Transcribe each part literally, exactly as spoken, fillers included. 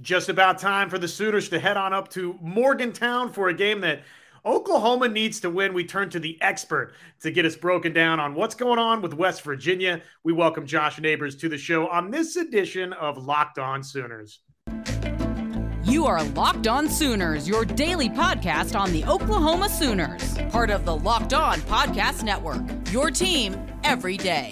Just about time for the Sooners to head on up to Morgantown for a game that Oklahoma needs to win. We turn to the expert to get us broken down on what's going on with West Virginia. We welcome Josh Neighbors to the show on this edition of Locked On Sooners. You are Locked On Sooners, your daily podcast on the Oklahoma Sooners, part of the Locked On Podcast Network, your team every day.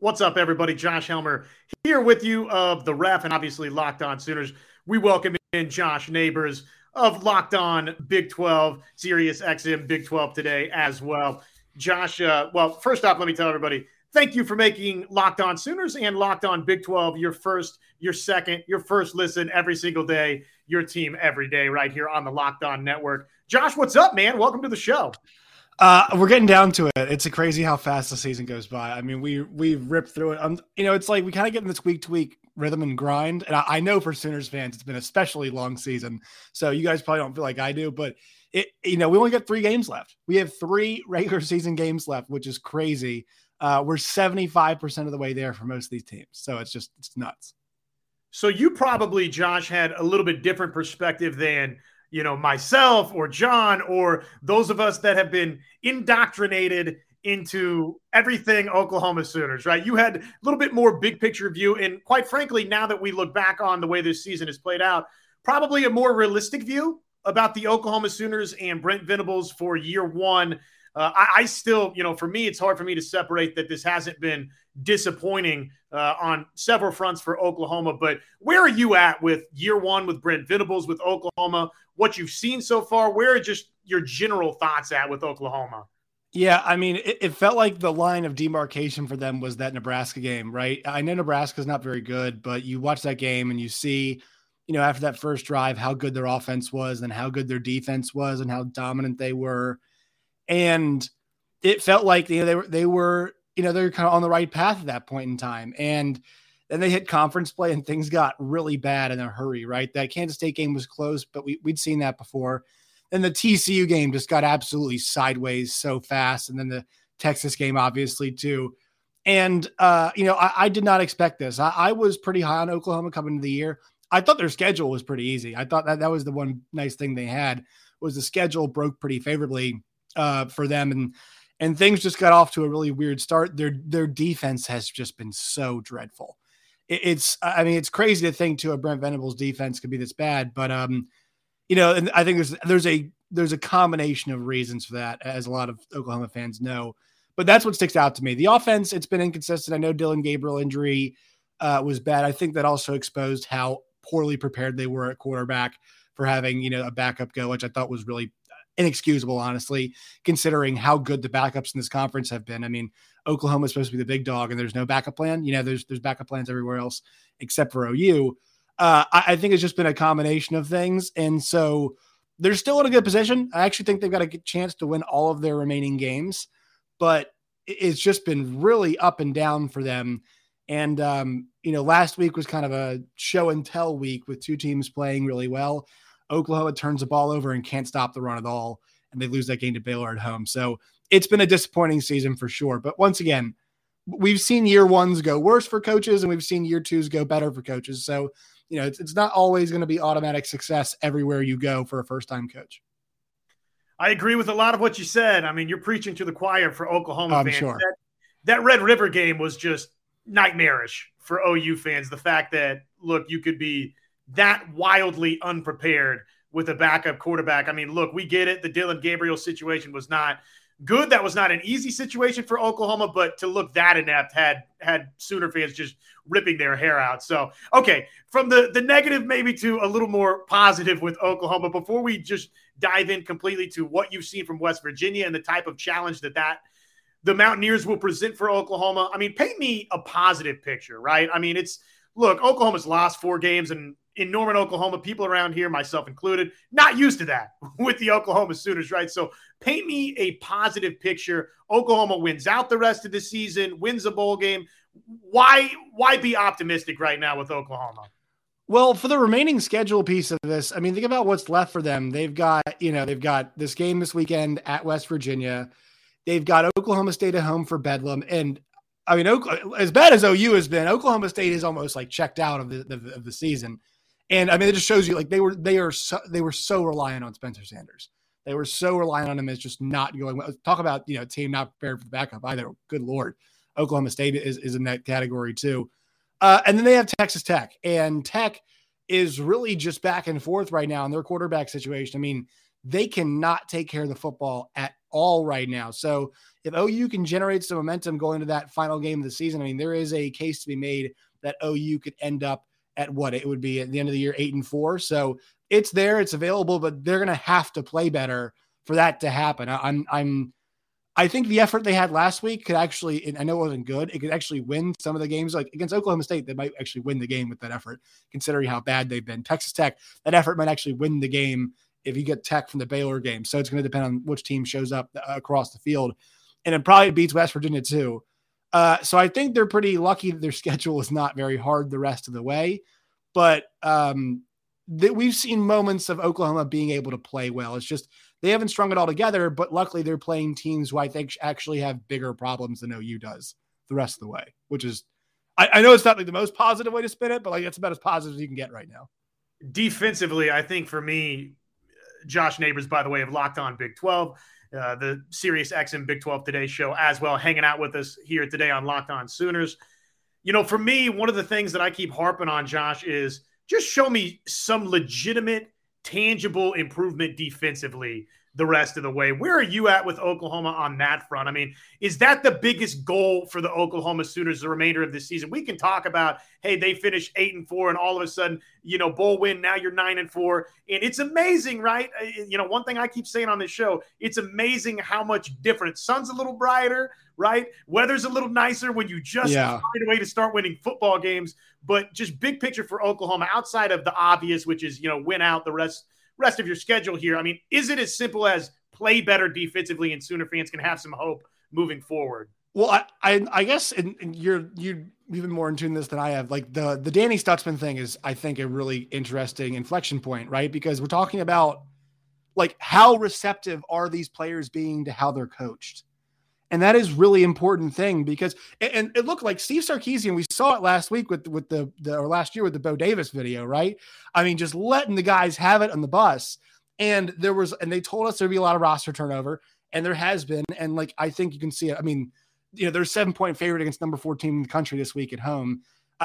What's up, everybody? Josh Helmer here with you of The Ref and obviously Locked On Sooners. We welcome in Josh Neighbors of Locked On Big twelve, Sirius X M Big twelve today as well. Josh, uh, well, first off, let me tell everybody, thank you for making Locked On Sooners and Locked On Big twelve your first, your second, your first listen every single day, your team every day right here on the Locked On Network. Josh, what's up, man? Welcome to the show. Uh, we're getting down to it. It's crazy how fast the season goes by. I mean, we we ripped through it. Um, you know, it's like we kind of get in this week to week rhythm and grind. And I, I know for Sooners fans, it's been an especially long season. So you guys probably don't feel like I do, but it you know we only got three games left. We have three regular season games left, which is crazy. Uh, we're seventy-five percent of the way there for most of these teams. So it's just it's nuts. So you probably, Josh, had a little bit different perspective than, you know, myself or John or those of us that have been indoctrinated into everything Oklahoma Sooners, right? You had a little bit more big picture view. And quite frankly, now that we look back on the way this season has played out, probably a more realistic view about the Oklahoma Sooners and Brent Venables for year one. Uh, I, I still, you know, for me, it's hard for me to separate that this hasn't been disappointing uh, on several fronts for Oklahoma. But where are you at with year one with Brent Venables, with Oklahoma, what you've seen so far? Where are just your general thoughts at with Oklahoma? Yeah, I mean, it, it felt like the line of demarcation for them was that Nebraska game, right? I know Nebraska's not very good, but you watch that game and you see, you know, after that first drive, how good their offense was and how good their defense was and how dominant they were. And it felt like, you know, they were, they were, you know, they're kind of on the right path at that point in time. And then they hit conference play and things got really bad in a hurry, right? That Kansas State game was close, but we, we'd seen that before. Then the T C U game just got absolutely sideways so fast. And then the Texas game, obviously, too. And, uh, you know, I, I did not expect this. I, I was pretty high on Oklahoma coming into the year. I thought their schedule was pretty easy. I thought that that was the one nice thing they had was the schedule broke pretty favorably uh, for them. And, and things just got off to a really weird start. Their, their defense has just been so dreadful. It, it's, I mean, it's crazy to think too, a Brent Venables defense could be this bad, but um, you know, and I think there's, there's a, there's a combination of reasons for that, as a lot of Oklahoma fans know, but that's what sticks out to me. The offense, it's been inconsistent. I know Dillon Gabriel injury uh, was bad. I think that also exposed how poorly prepared they were at quarterback for having, you know, a backup go, which I thought was really inexcusable, honestly, considering how good the backups in this conference have been. I mean, Oklahoma is supposed to be the big dog and there's no backup plan. You know, there's there's backup plans everywhere else except for O U. Uh, I, I think it's just been a combination of things. And so they're still in a good position. I actually think they've got a good chance to win all of their remaining games, but it's just been really up and down for them. And, um, you know, last week was kind of a show and tell week with two teams playing really well. Oklahoma turns the ball over and can't stop the run at all, and they lose that game to Baylor at home. So it's been a disappointing season for sure. But once again, we've seen year ones go worse for coaches, and we've seen year twos go better for coaches. So, you know, it's, it's not always going to be automatic success everywhere you go for a first-time coach. I agree with a lot of what you said. I mean, you're preaching to the choir for Oklahoma I'm fans. Sure. That, that Red River game was just nightmarish for O U fans. The fact that, look, you could be – that wildly unprepared with a backup quarterback. I mean, look, we get it. The Dillon Gabriel situation was not good. That was not an easy situation for Oklahoma, but to look that inept had had Sooner fans just ripping their hair out. So, okay, from the, the negative maybe to a little more positive with Oklahoma, before we just dive in completely to what you've seen from West Virginia and the type of challenge that that the Mountaineers will present for Oklahoma, I mean, paint me a positive picture, right? I mean, it's, look, Oklahoma's lost four games and in Norman, Oklahoma, people around here, myself included, not used to that with the Oklahoma Sooners, right? So paint me a positive picture. Oklahoma wins out the rest of the season, wins a bowl game. Why, why be optimistic right now with Oklahoma? Well, for the remaining schedule piece of this, I mean, think about what's left for them. They've got, you know, they've got this game this weekend at West Virginia. They've got Oklahoma State at home for Bedlam. And I mean, as bad as O U has been, Oklahoma State is almost like checked out of the, the of the season. And I mean, it just shows you like they were, they are, so, they were so reliant on Spencer Sanders. They were so reliant on him as just not going well. Talk about, you know, team not prepared for the backup either. Good Lord. Oklahoma State is, is in that category too. Uh, and then they have Texas Tech, and Tech is really just back and forth right now in their quarterback situation. I mean, they cannot take care of the football at all right now. So if O U can generate some momentum going into that final game of the season, I mean, there is a case to be made that O U could end up at what it would be at the end of the year, eight and four. So it's there, it's available, but they're going to have to play better for that to happen. I, I'm, I'm, I think the effort they had last week could actually, and I know it wasn't good, it could actually win some of the games. Like against Oklahoma State, they might actually win the game with that effort, considering how bad they've been. Texas Tech, that effort might actually win the game if you get Tech from the Baylor game. So it's going to depend on which team shows up across the field. And it probably beats West Virginia too. Uh, so I think they're pretty lucky that their schedule is not very hard the rest of the way. But um, th- we've seen moments of Oklahoma being able to play well. It's just, they haven't strung it all together, but luckily they're playing teams who I think actually have bigger problems than O U does the rest of the way, which is, I, I know it's not like the most positive way to spin it, but like that's about as positive as you can get right now. Defensively, I think for me, Josh Neighbors, by the way, of Locked On Big twelve, uh, the Sirius X M Big twelve Today show as well, hanging out with us here today on Locked On Sooners. You know, for me, one of the things that I keep harping on, Josh, is just show me some legitimate tangible improvement defensively the rest of the way. Where are you at with Oklahoma on that front? I mean, is that the biggest goal for the Oklahoma Sooners the remainder of the season? We can talk about, hey, they finished eight and four and all of a sudden, you know, bowl win, now you're nine and four. And it's amazing, right? You know, one thing I keep saying on this show, it's amazing how much different. Sun's a little brighter, right? Weather's a little nicer when you just yeah. find a way to start winning football games. But just big picture for Oklahoma, outside of the obvious, which is, you know, win out the rest rest of your schedule here. I mean, is it as simple as play better defensively and Sooner fans can have some hope moving forward? Well, I I, I guess and, and you're you even more in tune this than I have. Like the the Danny Stutsman thing is, I think, a really interesting inflection point, right? Because we're talking about like how receptive are these players being to how they're coached. And that is really important thing because, and it looked like Steve Sarkisian, we saw it last week with, with the, the, or last year with the Bo Davis video, right? I mean, just letting the guys have it on the bus. And there was, and they told us there'd be a lot of roster turnover, and there has been. And like, I think you can see it. I mean, you know, they're seven point favorite against number four team in the country this week at home.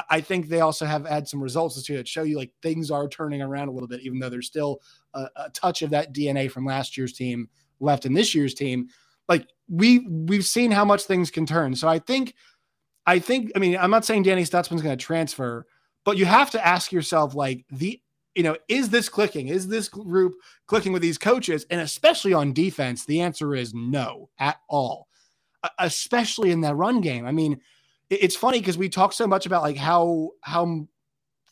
I think they also have had some results this year that show you like things are turning around a little bit, even though there's still a, a touch of that D N A from last year's team left in this year's team. Like we we've seen how much things can turn. So I think, I think, I mean, I'm not saying Danny Stutzman's going to transfer, but you have to ask yourself, like the, you know, is this clicking? Is this group clicking with these coaches? And especially on defense, the answer is no at all, especially in that run game. I mean, it's funny because we talk so much about like how, how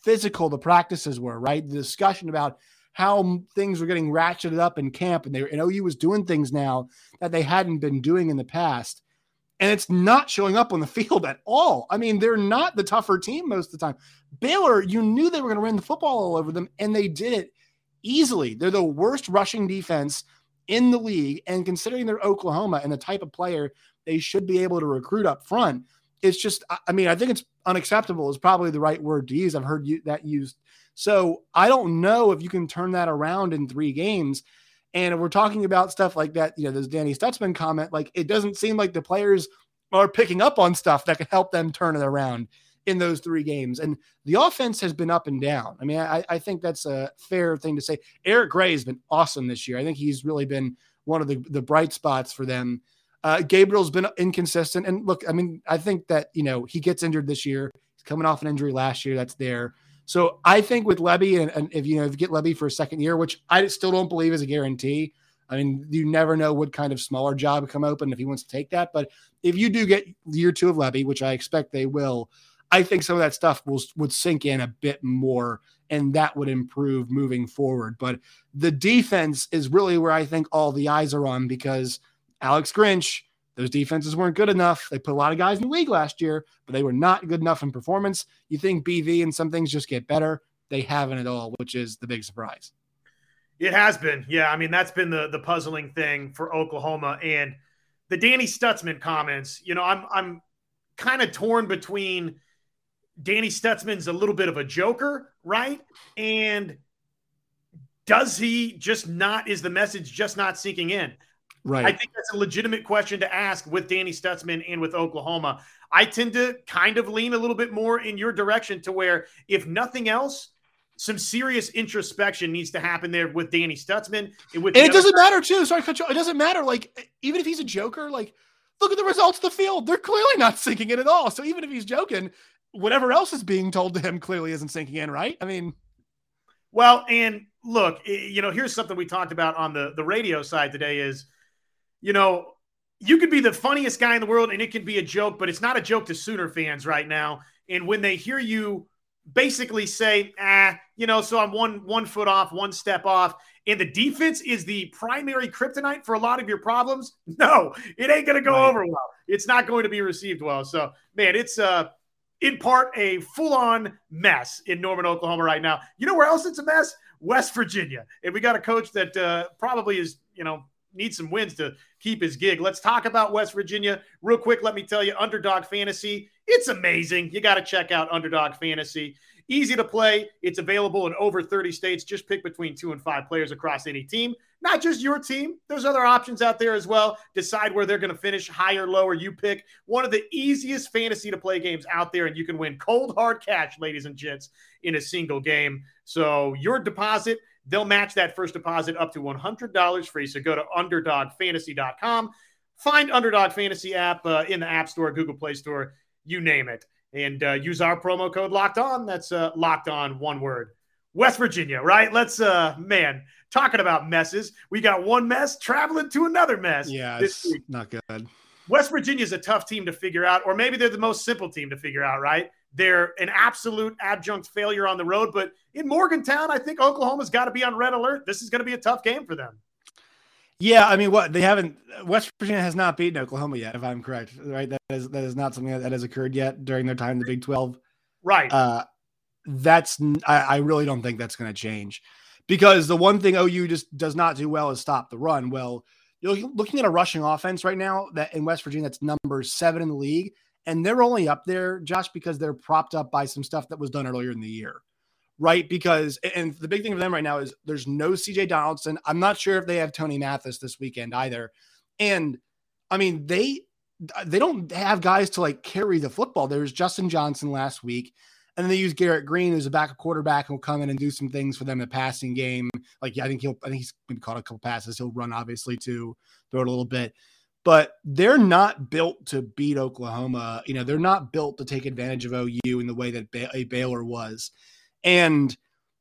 physical the practices were, right? The discussion about how things were getting ratcheted up in camp, and they and O U was doing things now that they hadn't been doing in the past, and it's not showing up on the field at all. I mean, they're not the tougher team most of the time. Baylor, you knew they were going to run the football all over them, and they did it easily. They're the worst rushing defense in the league, and considering they're Oklahoma and the type of player they should be able to recruit up front, it's just, I mean, I think it's unacceptable is probably the right word to use. I've heard you, that used. So I don't know if you can turn that around in three games. And if we're talking about stuff like that, you know, this Danny Stutzman comment, like it doesn't seem like the players are picking up on stuff that can help them turn it around in those three games. And the offense has been up and down. I mean, I, I think that's a fair thing to say. Eric Gray has been awesome this year. I think he's really been one of the, the bright spots for them. Uh, Gabriel's been inconsistent. And look, I mean, I think that, you know, he gets injured this year. He's coming off an injury last year. That's there. So I think with Levy, and, and if you know if you get Levy for a second year, which I still don't believe is a guarantee. I mean, you never know what kind of smaller job would come open if he wants to take that. But if you do get year two of Levy, which I expect they will, I think some of that stuff will would sink in a bit more, and that would improve moving forward. But the defense is really where I think all the eyes are on because Alex Grinch, those defenses weren't good enough. They put a lot of guys in the league last year, but they were not good enough in performance. You think B V and some things just get better. they haven't at all, which is the big surprise. It has been. Yeah, I mean, that's been the the puzzling thing for Oklahoma. And the Danny Stutsman comments, you know, I'm I'm kind of torn between Danny Stutsman's a little bit of a joker, right? And does he just not, is the message just not sinking in? Right. I think that's a legitimate question to ask with Danny Stutsman and with Oklahoma. I tend to kind of lean a little bit more in your direction to where, if nothing else, some serious introspection needs to happen there with Danny Stutsman. And, with and it doesn't matter, too. Sorry, it doesn't matter. Like, even if he's a joker, like, look at the results of the field. They're clearly not sinking in at all. So even if he's joking, whatever else is being told to him clearly isn't sinking in, right? I mean. Well, and look, you know, here's something we talked about on the, the radio side today is, you know, you could be the funniest guy in the world and it could be a joke, but it's not a joke to Sooner fans right now. And when they hear you basically say, ah, you know, so I'm one, one foot off, one step off. And the defense is the primary kryptonite for a lot of your problems. No, it ain't going to go right. over well. It's not going to be received well. So, man, it's uh, in part a full-on mess in Norman, Oklahoma right now. You know where else it's a mess? West Virginia. And we got a coach that uh, probably is, you know, needs some wins to keep his gig. Let's talk about West Virginia real quick. Let me tell you, Underdog Fantasy, it's amazing. You got to check out Underdog Fantasy. Easy to play. It's available in over thirty states. Just pick between two and five players across any team, not just your team. There's other options out there as well. Decide where they're going to finish, high or low, or you pick. One of the easiest fantasy to play games out there, and you can win cold, hard cash, ladies and gents, in a single game. So your deposit, they'll match that first deposit up to one hundred dollars free. So go to underdog fantasy dot com. Find Underdog Fantasy app uh, in the App Store, Google Play Store, you name it. And uh, use our promo code Locked On. That's uh, Locked On, one word. West Virginia, right? Let's, uh, man, talking about messes. We got one mess traveling to another mess. Yeah, this it's week. Not good. West Virginia is a tough team to figure out, or maybe they're the most simple team to figure out, right? They're an absolute abject failure on the road. But in Morgantown, I think Oklahoma's got to be on red alert. This is going to be a tough game for them. Yeah, I mean, what they haven't – West Virginia has not beaten Oklahoma yet, if I'm correct, right? That is that is not something that has occurred yet during their time in the Big twelve. Right. Uh, that's I, I really don't think that's going to change, because the one thing O U just does not do well is stop the run. Well, you're looking at a rushing offense right now that in West Virginia that's number seven in the league, and they're only up there, Josh, because they're propped up by some stuff that was done earlier in the year. Right, because and the big thing for them right now is there's no C J Donaldson. I'm not sure if they have Tony Mathis this weekend either. And I mean, they they don't have guys to like carry the football. There's Justin Johnson last week, and then they use Garrett Green, who's a backup quarterback, who'll come in and do some things for them in the passing game. Like yeah, I think he'll I think he's maybe caught a couple passes. He'll run obviously too, throw it a little bit. But they're not built to beat Oklahoma. You know, they're not built to take advantage of O U in the way that Bay- Baylor was. And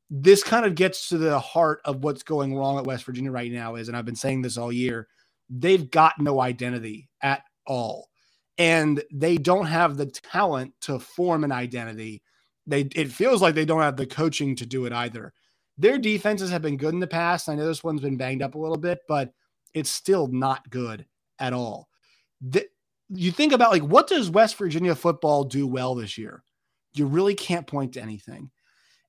this kind of gets to the heart of what's going wrong at West Virginia right now is, and I've been saying this all year, they've got no identity at all. And they don't have the talent to form an identity. They It feels like they don't have the coaching to do it either. Their defenses have been good in the past. I know this one's been banged up a little bit, but it's still not good at all. The, you think about, like, what does West Virginia football do well this year? You really can't point to anything.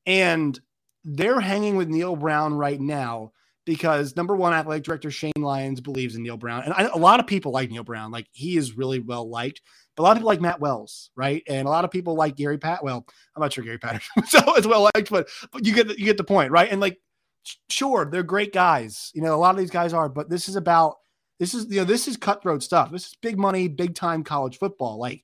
And they're hanging with Neil Brown right now because, number one, athletic director Shane Lyons believes in Neil Brown. And I, a lot of people like Neil Brown. Like, he is really well-liked. But a lot of people like Matt Wells, right? And a lot of people like Gary Pat. Well, I'm not sure Gary Patterson is well-liked, but, but you get the, you get the point, right? And, like, sure, they're great guys. You know, a lot of these guys are. But this is about – this is you know, this is cutthroat stuff. This is big money, big-time college football. Like,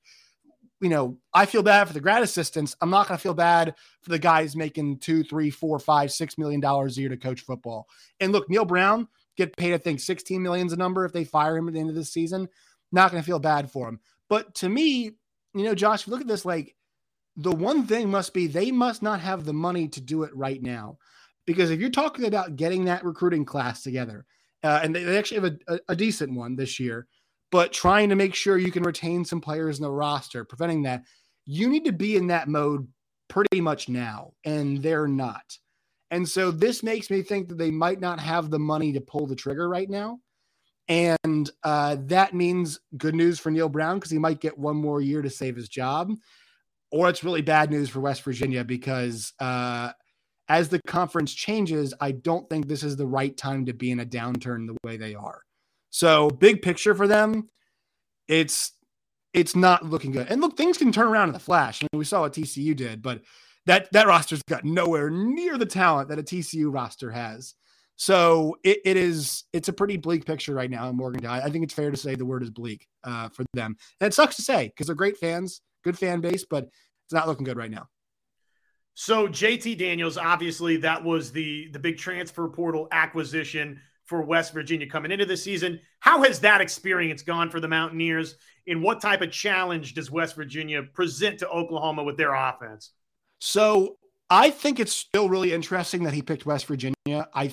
you know, I feel bad for the grad assistants. I'm not going to feel bad for the guys making two, three, four, five, six million dollars a year to coach football. And look, Neil Brown get paid, I think, sixteen million is a number if they fire him at the end of the season. Not going to feel bad for him. But to me, you know, Josh, if you look at this, like, the one thing must be they must not have the money to do it right now, because if you're talking about getting that recruiting class together, uh, and they, they actually have a, a, a decent one this year. But trying to make sure you can retain some players in the roster, preventing that, you need to be in that mode pretty much now, and they're not. And so this makes me think that they might not have the money to pull the trigger right now. And uh, that means good news for Neil Brown because he might get one more year to save his job. Or it's really bad news for West Virginia because uh, as the conference changes, I don't think this is the right time to be in a downturn the way they are. So big picture for them, it's it's not looking good. And look, things can turn around in a flash. I mean, we saw what T C U did, but that that roster's got nowhere near the talent that a T C U roster has. So it, it is it's a pretty bleak picture right now in Morgantown. I think it's fair to say the word is bleak uh, for them. And it sucks to say because they're great fans, good fan base, but it's not looking good right now. So J T Daniels, obviously that was the, the big transfer portal acquisition for West Virginia coming into the season. How has that experience gone for the Mountaineers, and what type of challenge does West Virginia present to Oklahoma with their offense? So I think it's still really interesting that he picked West Virginia. I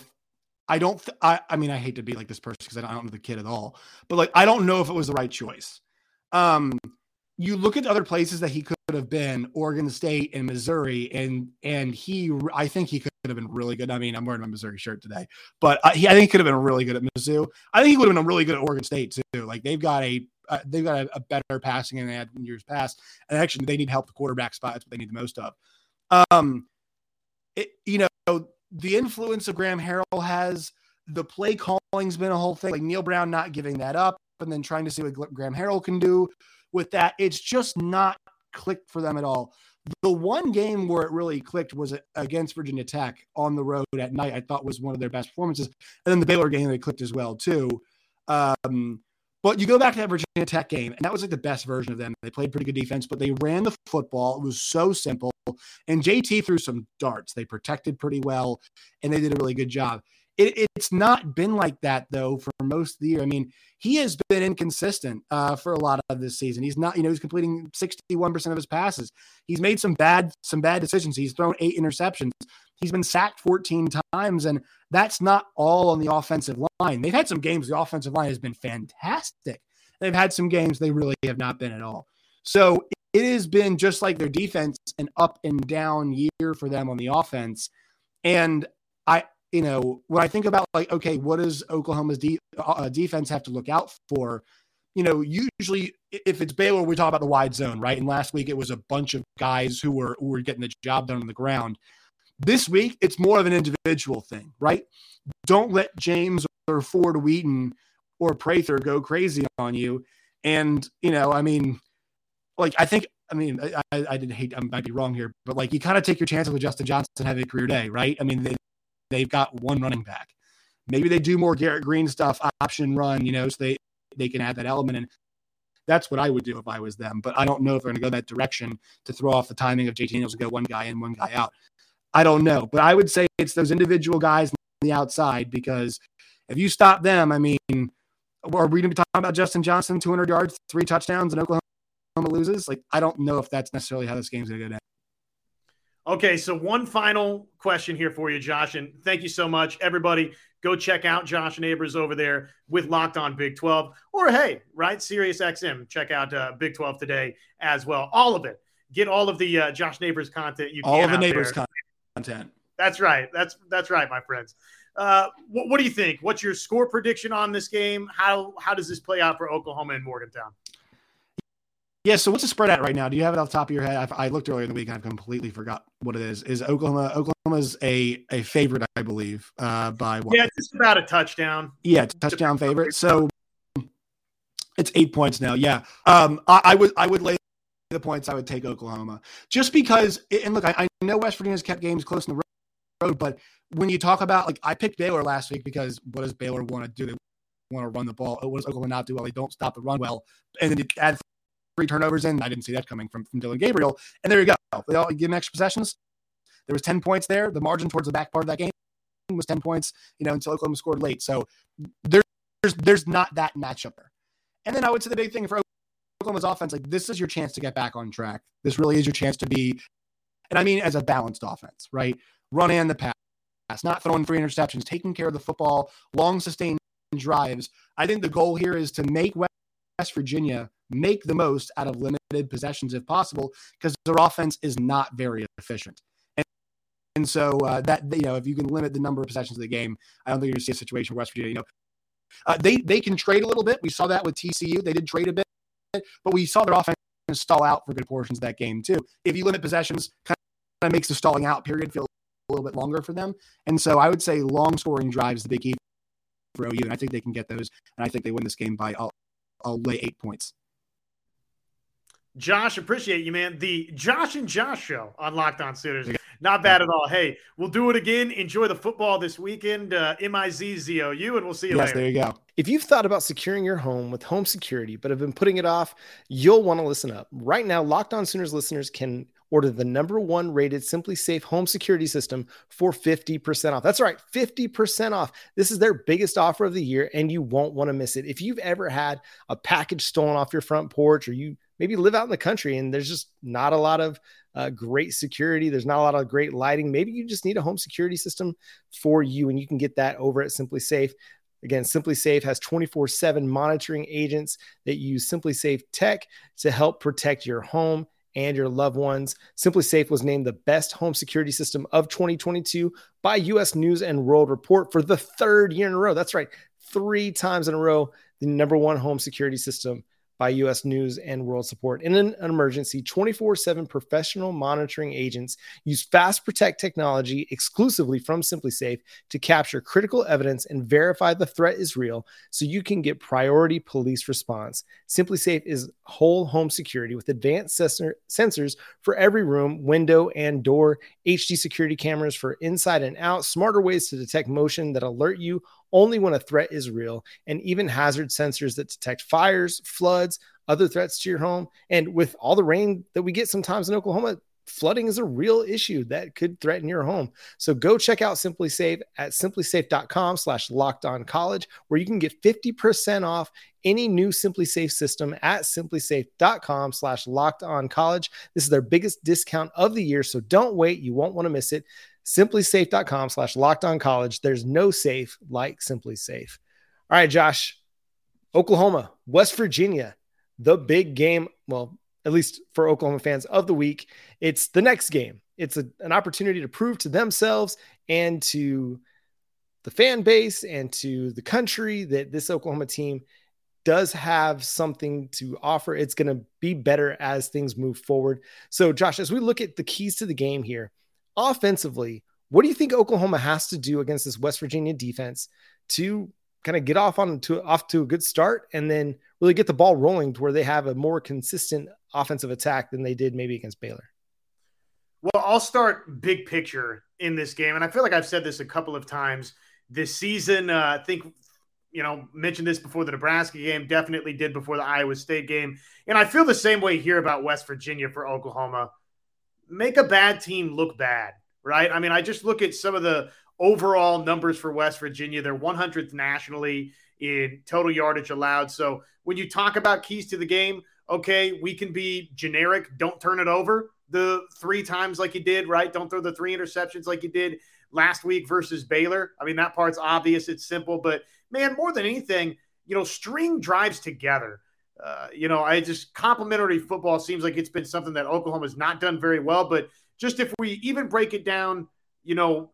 I don't th- – I, I mean, I hate to be like this person because I don't know the kid at all. But, like, I don't know if it was the right choice. Um, you look at the other places that he could have been, Oregon State and Missouri, and and he – I think he could have been really good. I mean, I'm wearing my Missouri shirt today. But I, he, I think he could have been really good at Mizzou. I think he would have been really good at Oregon State too. Like, they've got a uh, they've got a, a better passing than they had in years past. And actually, they need help the quarterback spot. That's what they need the most of. Um, it, you know – the influence of Graham Harrell has, the play calling's been a whole thing, like Neil Brown not giving that up and then trying to see what Graham Harrell can do with that. It's just not clicked for them at all. The one game where it really clicked was against Virginia Tech on the road at night. I thought was one of their best performances. And then the Baylor game, they clicked as well too. Um, but you go back to that Virginia Tech game, and that was like the best version of them. They played pretty good defense, but they ran the football. It was so simple. And J T threw some darts. They protected pretty well, and they did a really good job. It, it's not been like that, though, for most of the year. I mean, he has been inconsistent uh, for a lot of this season. He's not, you know, he's completing sixty-one percent of his passes. He's made some bad, some bad decisions. He's thrown eight interceptions. He's been sacked fourteen times, and that's not all on the offensive line. They've had some games the offensive line has been fantastic. They've had some games they really have not been at all. So it has been just like their defense, an up and down year for them on the offense. And I, you know, when I think about like, okay, what does Oklahoma's de- uh, defense have to look out for? You know, usually if it's Baylor, we talk about the wide zone, right? And last week it was a bunch of guys who were, who were getting the job done on the ground. This week it's more of an individual thing, right? Don't let James or Ford Wheaton or Prather go crazy on you. And, you know, I mean, Like, I think, I mean, I, I didn't hate, I might be wrong here, but like, you kind of take your chances with Justin Johnson having a career day, right? I mean, they, they've got one running back. Maybe they do more Garrett Green stuff, option run, you know, so they, they can add that element. And that's what I would do if I was them. But I don't know if they're going to go that direction to throw off the timing of J T Daniels and go one guy in, one guy out. I don't know. But I would say it's those individual guys on the outside, because if you stop them, I mean, are we going to be talking about Justin Johnson, two hundred yards, three touchdowns in Oklahoma? Loses? Like, I don't know if that's necessarily how this game's going to go down. Okay, so one final question here for you, Josh, and thank you so much. Everybody, go check out Josh Neighbors over there with Locked On Big twelve, or hey, right, Sirius X M. Check out uh, Big twelve today as well. All of it. Get all of the uh, Josh Neighbors content you can. All of the Neighbors there. Content. That's right. That's that's right, my friends. Uh, wh- what do you think? What's your score prediction on this game? How how does this play out for Oklahoma and Morgantown? Yeah, so what's the spread at right now? Do you have it off the top of your head? I've, I looked earlier in the week and I've completely forgot what it is. Is Oklahoma Oklahoma's a a favorite, I believe, uh, by what? Yeah, it's just about a touchdown. Yeah, touchdown favorite. So it's eight points now. Yeah, um, I, I would I would lay the points. I would take Oklahoma just because. And look, I, I know West Virginia's kept games close in the road, but when you talk about like, I picked Baylor last week because what does Baylor want to do? They want to run the ball. What does Oklahoma not do well? They don't stop the run well, and then you add three turnovers in. I didn't see that coming from, from Dillon Gabriel. And there you go. They all give him extra possessions. There was ten points there. The margin towards the back part of that game was ten points, you know, until Oklahoma scored late. So there's there's not that matchup there. And then I would say the big thing for Oklahoma's offense, like, this is your chance to get back on track. This really is your chance to be, and I mean as a balanced offense, right? Run and the pass, not throwing three interceptions, taking care of the football, long sustained drives. I think the goal here is to make West Virginia make the most out of limited possessions if possible, because their offense is not very efficient. And, and so uh, that, you know, if you can limit the number of possessions of the game, I don't think you're going to see a situation where West Virginia, you know, uh, they, they can trade a little bit. We saw that with T C U. They did trade a bit, but we saw their offense stall out for good portions of that game too. If you limit possessions, kind of makes the stalling out period feel little bit longer for them. And so I would say long scoring drives the big key for O U, and I think they can get those, and I think they win this game by, I'll, I'll lay eight points. Josh, appreciate you, man. The Josh and Josh show on Locked On Sooners. Not bad at all. Hey, we'll do it again. Enjoy the football this weekend. Uh, M I Z Z O U, and we'll see you yes, later. Yes, there you go. If you've thought about securing your home with home security but have been putting it off, you'll want to listen up. Right now, Locked On Sooners listeners can order the number one rated SimpliSafe home security system for fifty percent off. That's right, fifty percent off. This is their biggest offer of the year, and you won't want to miss it. If you've ever had a package stolen off your front porch, or you maybe live out in the country and there's just not a lot of uh, great security, there's not a lot of great lighting, maybe you just need a home security system for you, and you can get that over at SimpliSafe. Again, SimpliSafe has twenty-four seven monitoring agents that use SimpliSafe tech to help protect your home and your loved ones. SimpliSafe was named the best home security system of twenty twenty-two by U S News and World Report for the third year in a row. That's right, three times in a row, the number one home security system by U S News and World Report. In an emergency, twenty-four seven professional monitoring agents use Fast Protect technology exclusively from SimpliSafe to capture critical evidence and verify the threat is real, so you can get priority police response. SimpliSafe is whole home security with advanced sensor- sensors for every room, window, and door, H D security cameras for inside and out, smarter ways to detect motion that alert you only when a threat is real, and even hazard sensors that detect fires, floods, other threats to your home. And with all the rain that we get sometimes in Oklahoma, flooding is a real issue that could threaten your home. So go check out SimpliSafe at SimpliSafe.com slash locked on college, where you can get fifty percent off any new SimpliSafe system at SimpliSafe.com slash locked on college. This is their biggest discount of the year, so don't wait. You won't want to miss it. SimpliSafe.com slash locked on college. There's no safe like SimpliSafe. All right, Josh, Oklahoma, West Virginia, the big game. Well, at least for Oklahoma fans, of the week. It's the next game. It's a, an opportunity to prove to themselves and to the fan base and to the country that this Oklahoma team does have something to offer. It's going to be better as things move forward. So, Josh, as we look at the keys to the game here, offensively, what do you think Oklahoma has to do against this West Virginia defense to kind of get off on to off to a good start and then really get the ball rolling to where they have a more consistent offensive attack than they did maybe against Baylor? Well, I'll start big picture in this game. And I feel like I've said this a couple of times this season. Uh, I think, you know, mentioned this before the Nebraska game, definitely did before the Iowa State game. And I feel the same way here about West Virginia for Oklahoma. Make a bad team look bad, right? I mean, I just look at some of the overall numbers for West Virginia. They're one hundredth nationally in total yardage allowed. So when you talk about keys to the game, okay, we can be generic. Don't turn it over the three times like you did, right? Don't throw the three interceptions like you did last week versus Baylor. I mean, that part's obvious. It's simple. But, man, more than anything, you know, string drives together. Uh, you know, I just complimentary football seems like it's been something that Oklahoma's not done very well. But just if we even break it down, you know,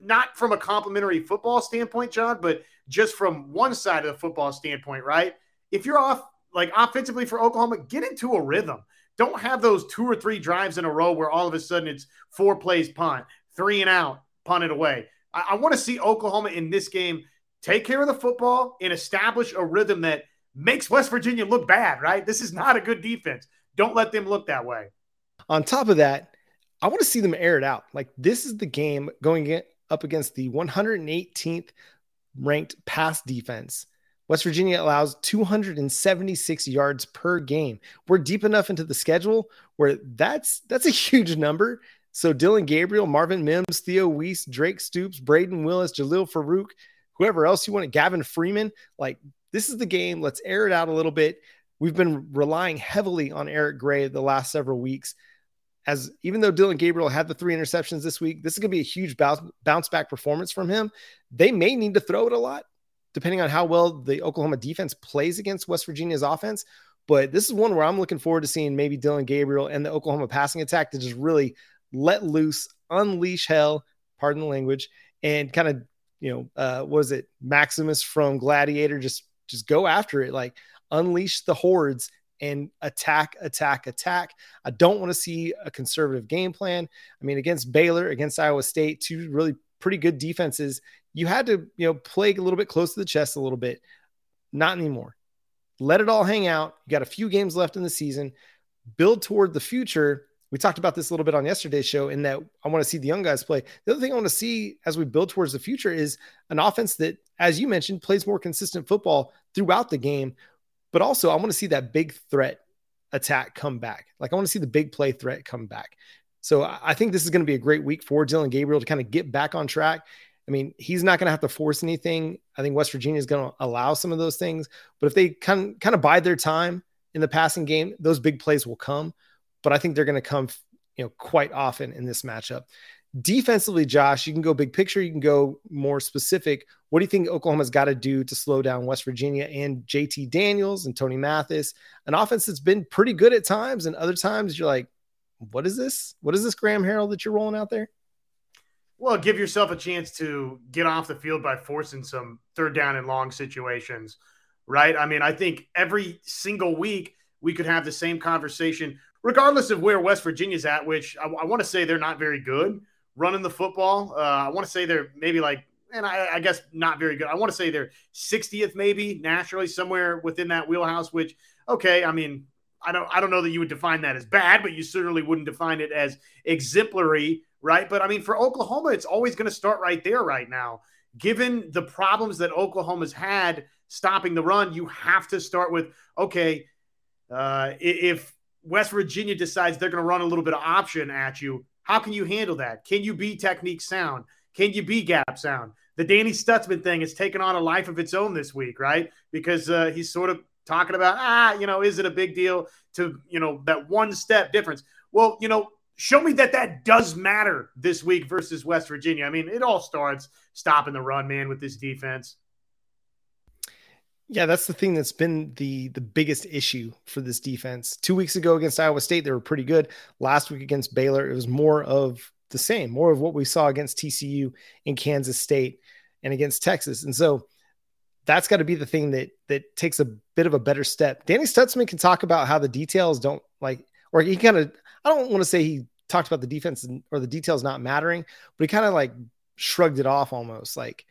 not from a complimentary football standpoint, John, but just from one side of the football standpoint, right? If you're off, like offensively for Oklahoma, get into a rhythm. Don't have those two or three drives in a row where all of a sudden it's four plays punt, three and out, punt it away. I, I want to see Oklahoma in this game take care of the football and establish a rhythm that makes West Virginia look bad, right? This is not a good defense. Don't let them look that way. On top of that, I want to see them air it out. Like, this is the game going up against the one hundred eighteenth ranked pass defense. West Virginia allows two hundred seventy-six yards per game. We're deep enough into the schedule where that's that's a huge number. So Dillon Gabriel, Marvin Mims, Theo Wease, Drake Stoops, Braden Willis, Jalil Farooq, whoever else you want, Gavin Freeman, like, this is the game. Let's air it out a little bit. We've been relying heavily on Eric Gray the last several weeks. As even though Dillon Gabriel had the three interceptions this week, this is going to be a huge bounce, bounce back performance from him. They may need to throw it a lot, depending on how well the Oklahoma defense plays against West Virginia's offense. But this is one where I'm looking forward to seeing maybe Dillon Gabriel and the Oklahoma passing attack to just really let loose, unleash hell, pardon the language, and kind of, you know, uh, what is it, Maximus from Gladiator, just just go after it, like unleash the hordes and attack, attack, attack. I don't want to see a conservative game plan. I mean, against Baylor, against Iowa State, two really pretty good defenses, you had to, you know, play a little bit close to the chest a little bit. Not anymore. Let it all hang out. You got a few games left in the season. Build toward the future. We talked about this a little bit on yesterday's show in that I want to see the young guys play. The other thing I want to see as we build towards the future is an offense that, as you mentioned, plays more consistent football throughout the game. But also, I want to see that big threat attack come back. Like, I want to see the big play threat come back. So I think this is going to be a great week for Dillon Gabriel to kind of get back on track. I mean, he's not going to have to force anything. I think West Virginia is going to allow some of those things. But if they kind of bide their time in the passing game, those big plays will come. But I think they're going to come, you know, quite often in this matchup. Defensively, Josh, you can go big picture. You can go more specific. What do you think Oklahoma's got to do to slow down West Virginia and J T Daniels and Tony Mathis? An offense that's been pretty good at times, and other times you're like, what is this? What is this Graham Harrell that you're rolling out there? Well, give yourself a chance to get off the field by forcing some third down and long situations, right? I mean, I think every single week we could have the same conversation – regardless of where West Virginia's at, which I, I want to say they're not very good running the football. Uh, I want to say they're maybe like, and I, I guess not very good. I want to say they're sixtieth, maybe nationally, somewhere within that wheelhouse, which, okay. I mean, I don't, I don't know that you would define that as bad, but you certainly wouldn't define it as exemplary. Right. But I mean, for Oklahoma, it's always going to start right there right now, given the problems that Oklahoma's had stopping the run. You have to start with, okay. Uh, if, West Virginia decides they're going to run a little bit of option at you, how can you handle that? Can you be technique sound? Can you be gap sound? The Danny Stutsman thing has taken on a life of its own this week, right? Because uh, he's sort of talking about, ah, you know, is it a big deal to, you know, that one step difference? Well, you know, show me that that does matter this week versus West Virginia. I mean, it all starts stopping the run, man, with this defense. Yeah, that's the thing that's been the the biggest issue for this defense. Two weeks ago against Iowa State, they were pretty good. Last week against Baylor, it was more of the same, more of what we saw against T C U and Kansas State and against Texas. And so that's got to be the thing that that takes a bit of a better step. Danny Stutzman can talk about how the details don't like, or he kind of, I don't want to say he talked about the defense or the details not mattering, but he kind of like shrugged it off almost like,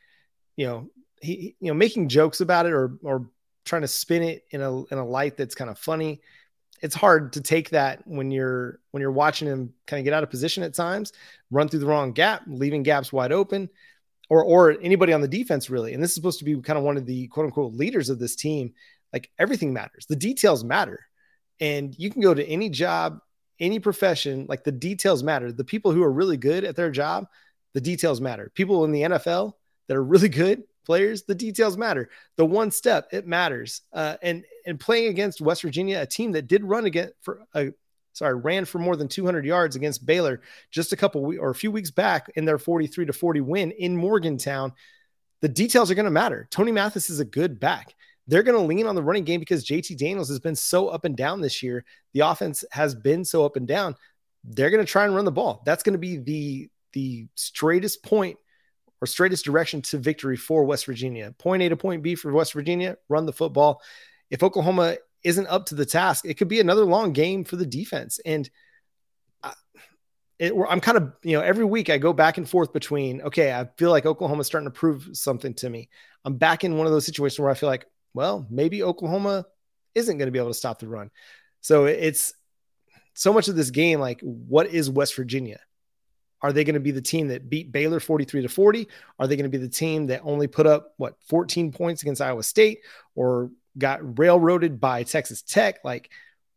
you know, he, you know, making jokes about it or or trying to spin it in a in a light that's kind of funny. It's hard to take that when you're when you're watching him kind of get out of position at times, run through the wrong gap, leaving gaps wide open, or or anybody on the defense really. And this is supposed to be kind of one of the quote unquote leaders of this team. Like everything matters, the details matter, and you can go to any job, any profession. Like the details matter. The people who are really good at their job, the details matter. People in the N F L that are really good players, the details matter. The one step, it matters. Uh, and and playing against West Virginia, a team that did run again for a sorry ran for more than two hundred yards against Baylor just a couple we- or a few weeks back in their forty-three to forty win in Morgantown, the details are going to matter. Tony Mathis is a good back. They're going to lean on the running game because J T Daniels has been so up and down this year. The offense has been so up and down. They're going to try and run the ball. That's going to be the the straightest point. Or straightest direction to victory for West Virginia. Point A to point B for West Virginia, run the football. If Oklahoma isn't up to the task, it could be another long game for the defense. And I, it, I'm kind of, you know, every week I go back and forth between, okay, I feel like Oklahoma's starting to prove something to me. I'm back in one of those situations where I feel like, well, maybe Oklahoma isn't going to be able to stop the run. So it's so much of this game, like what is West Virginia? Are they going to be the team that beat Baylor forty-three to forty? Are they going to be the team that only put up what fourteen points against Iowa State or got railroaded by Texas Tech? Like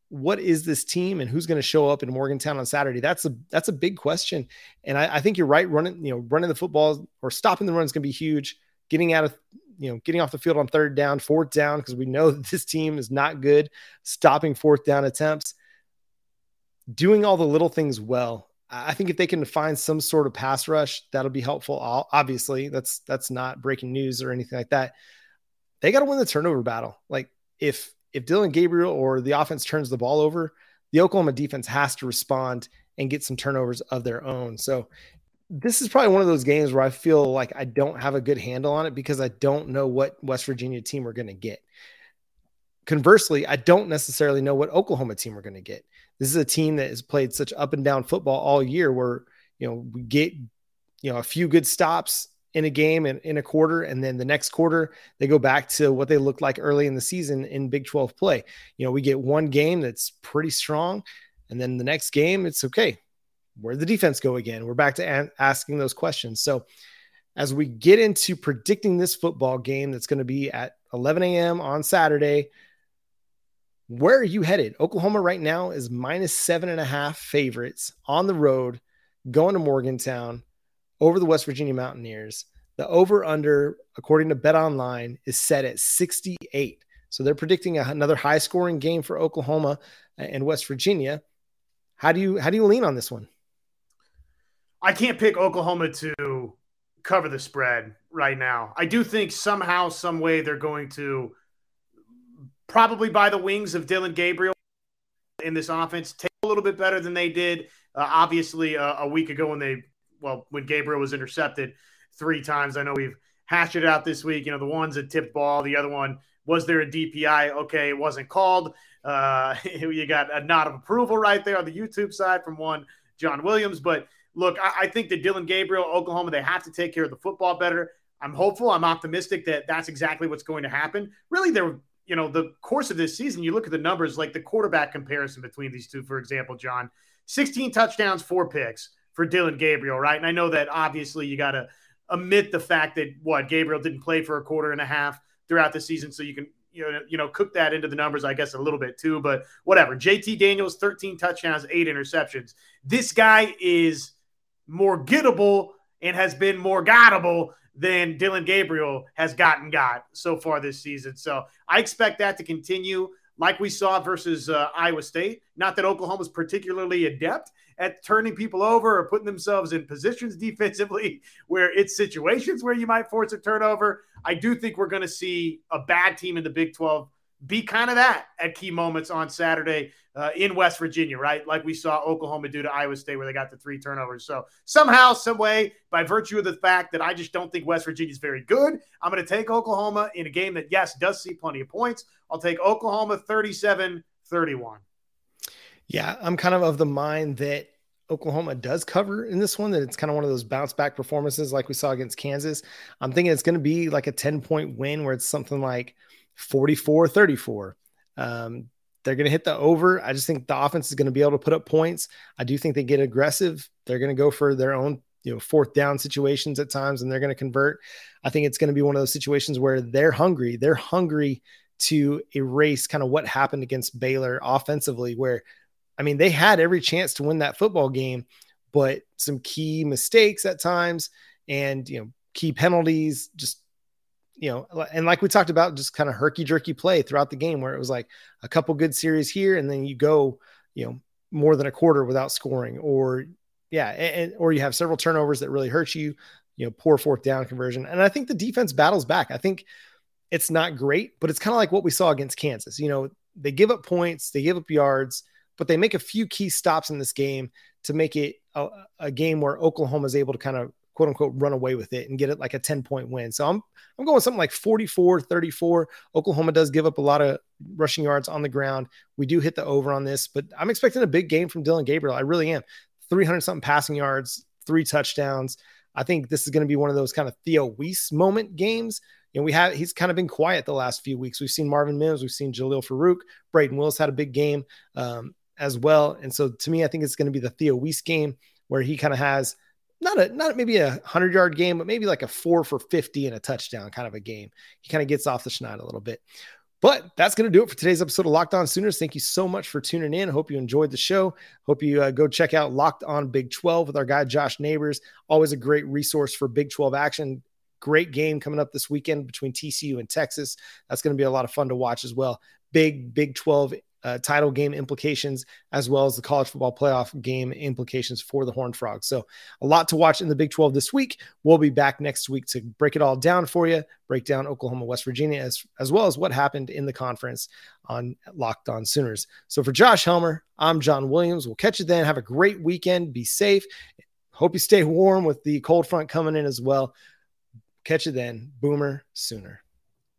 what is this team and who's going to show up in Morgantown on Saturday? That's a, that's a big question. And I, I think you're right. Running, you know, running the football or stopping the run is going to be huge. Getting out of, you know, getting off the field on third down, fourth down, because we know that this team is not good stopping fourth down attempts, doing all the little things well. I think if they can find some sort of pass rush, that'll be helpful. Obviously, that's that's not breaking news or anything like that. They got to win the turnover battle. Like if if Dillon Gabriel or the offense turns the ball over, the Oklahoma defense has to respond and get some turnovers of their own. So this is probably one of those games where I feel like I don't have a good handle on it because I don't know what West Virginia team we're going to get. Conversely, I don't necessarily know what Oklahoma team we're going to get. This is a team that has played such up and down football all year where, you know, we get, you know, a few good stops in a game and in a quarter. And then the next quarter, they go back to what they looked like early in the season in Big twelve play. You know, we get one game that's pretty strong. And then the next game, it's okay. Where'd the defense go again? We're back to a- asking those questions. So as we get into predicting this football game, that's going to be at eleven a.m. on Saturday, where are you headed? Oklahoma right now is minus seven and a half favorites on the road, going to Morgantown over the West Virginia Mountaineers. The over under, according to Bet Online, is set at sixty-eight. So they're predicting a, another high scoring game for Oklahoma and West Virginia. How do you, how do you lean on this one? I can't pick Oklahoma to cover the spread right now. I do think somehow, some way they're going to, probably by the wings of Dillon Gabriel in this offense, take a little bit better than they did. Uh, obviously uh, a week ago when they, well, when Gabriel was intercepted three times, I know we've hashed it out this week. You know, the one's a tipped ball. The other one, was there a D P I? Okay. It wasn't called. Uh, you got a nod of approval right there on the YouTube side from one John Williams, but look, I, I think that Dillon Gabriel, Oklahoma, they have to take care of the football better. I'm hopeful. I'm optimistic that that's exactly what's going to happen. Really, they're, you know, the course of this season, you look at the numbers, like the quarterback comparison between these two, for example, John, sixteen touchdowns, four picks for Dillon Gabriel, right? And I know that obviously you got to omit the fact that, what, Gabriel didn't play for a quarter and a half throughout the season, so you can, you know, you know, cook that into the numbers, I guess, a little bit too, but whatever. J T Daniels, thirteen touchdowns, eight interceptions. This guy is more gettable and has been more gottable than Dillon Gabriel has gotten got so far this season. So I expect that to continue like we saw versus uh, Iowa State. Not that Oklahoma's particularly adept at turning people over or putting themselves in positions defensively where it's situations where you might force a turnover. I do think we're going to see a bad team in the Big twelve be kind of that at key moments on Saturday uh, in West Virginia, right? Like we saw Oklahoma do to Iowa State where they got the three turnovers. So somehow, some way, by virtue of the fact that I just don't think West Virginia is very good, I'm going to take Oklahoma in a game that, yes, does see plenty of points. I'll take Oklahoma thirty-seven thirty-one. Yeah, I'm kind of of the mind that Oklahoma does cover in this one, that it's kind of one of those bounce back performances like we saw against Kansas. I'm thinking it's going to be like a ten point win where it's something like forty-four thirty-four. Um, they're going to hit the over. I just think the offense is going to be able to put up points. I do think they get aggressive. They're going to go for their own, you know, fourth down situations at times, and they're going to convert. I think it's going to be one of those situations where they're hungry. They're hungry to erase kind of what happened against Baylor offensively, where, I mean, they had every chance to win that football game, but some key mistakes at times and, you know, key penalties, just, you know, and like we talked about, just kind of herky-jerky play throughout the game where it was like a couple good series here and then you go, you know, more than a quarter without scoring, or, yeah, and, or you have several turnovers that really hurt you, you know, poor fourth down conversion. And I think the defense battles back. I think it's not great, but it's kind of like what we saw against Kansas. You know, they give up points, they give up yards, but they make a few key stops in this game to make it a, a game where Oklahoma is able to kind of, quote unquote, run away with it and get it like a ten point win. So I'm, I'm going something like forty-four thirty-four. Oklahoma does give up a lot of rushing yards on the ground. We do hit the over on this, but I'm expecting a big game from Dillon Gabriel. I really am. three hundred something passing yards, three touchdowns. I think this is going to be one of those kind of Theo Wease moment games. You know, we have, he's kind of been quiet the last few weeks. We've seen Marvin Mims. We've seen Jalil Farooq. Braden Willis had a big game um, as well. And so to me, I think it's going to be the Theo Wease game where he kind of has, Not a not maybe a hundred-yard game, but maybe like a four for fifty and a touchdown kind of a game. He kind of gets off the schneid a little bit. But that's going to do it for today's episode of Locked On Sooners. Thank you so much for tuning in. Hope you enjoyed the show. Hope you uh, go check out Locked On Big twelve with our guy Josh Neighbors. Always a great resource for Big twelve action. Great game coming up this weekend between T C U and Texas. That's going to be a lot of fun to watch as well. Big Big twelve Uh, title game implications, as well as the college football playoff game implications for the Horned Frogs. So a lot to watch in the Big twelve this week. We'll be back next week to break it all down for you, break down Oklahoma, West Virginia, as, as well as what happened in the conference on Locked On Sooners. So for Josh Helmer, I'm John Williams. We'll catch you then. Have a great weekend. Be safe. Hope you stay warm with the cold front coming in as well. Catch you then. Boomer Sooner.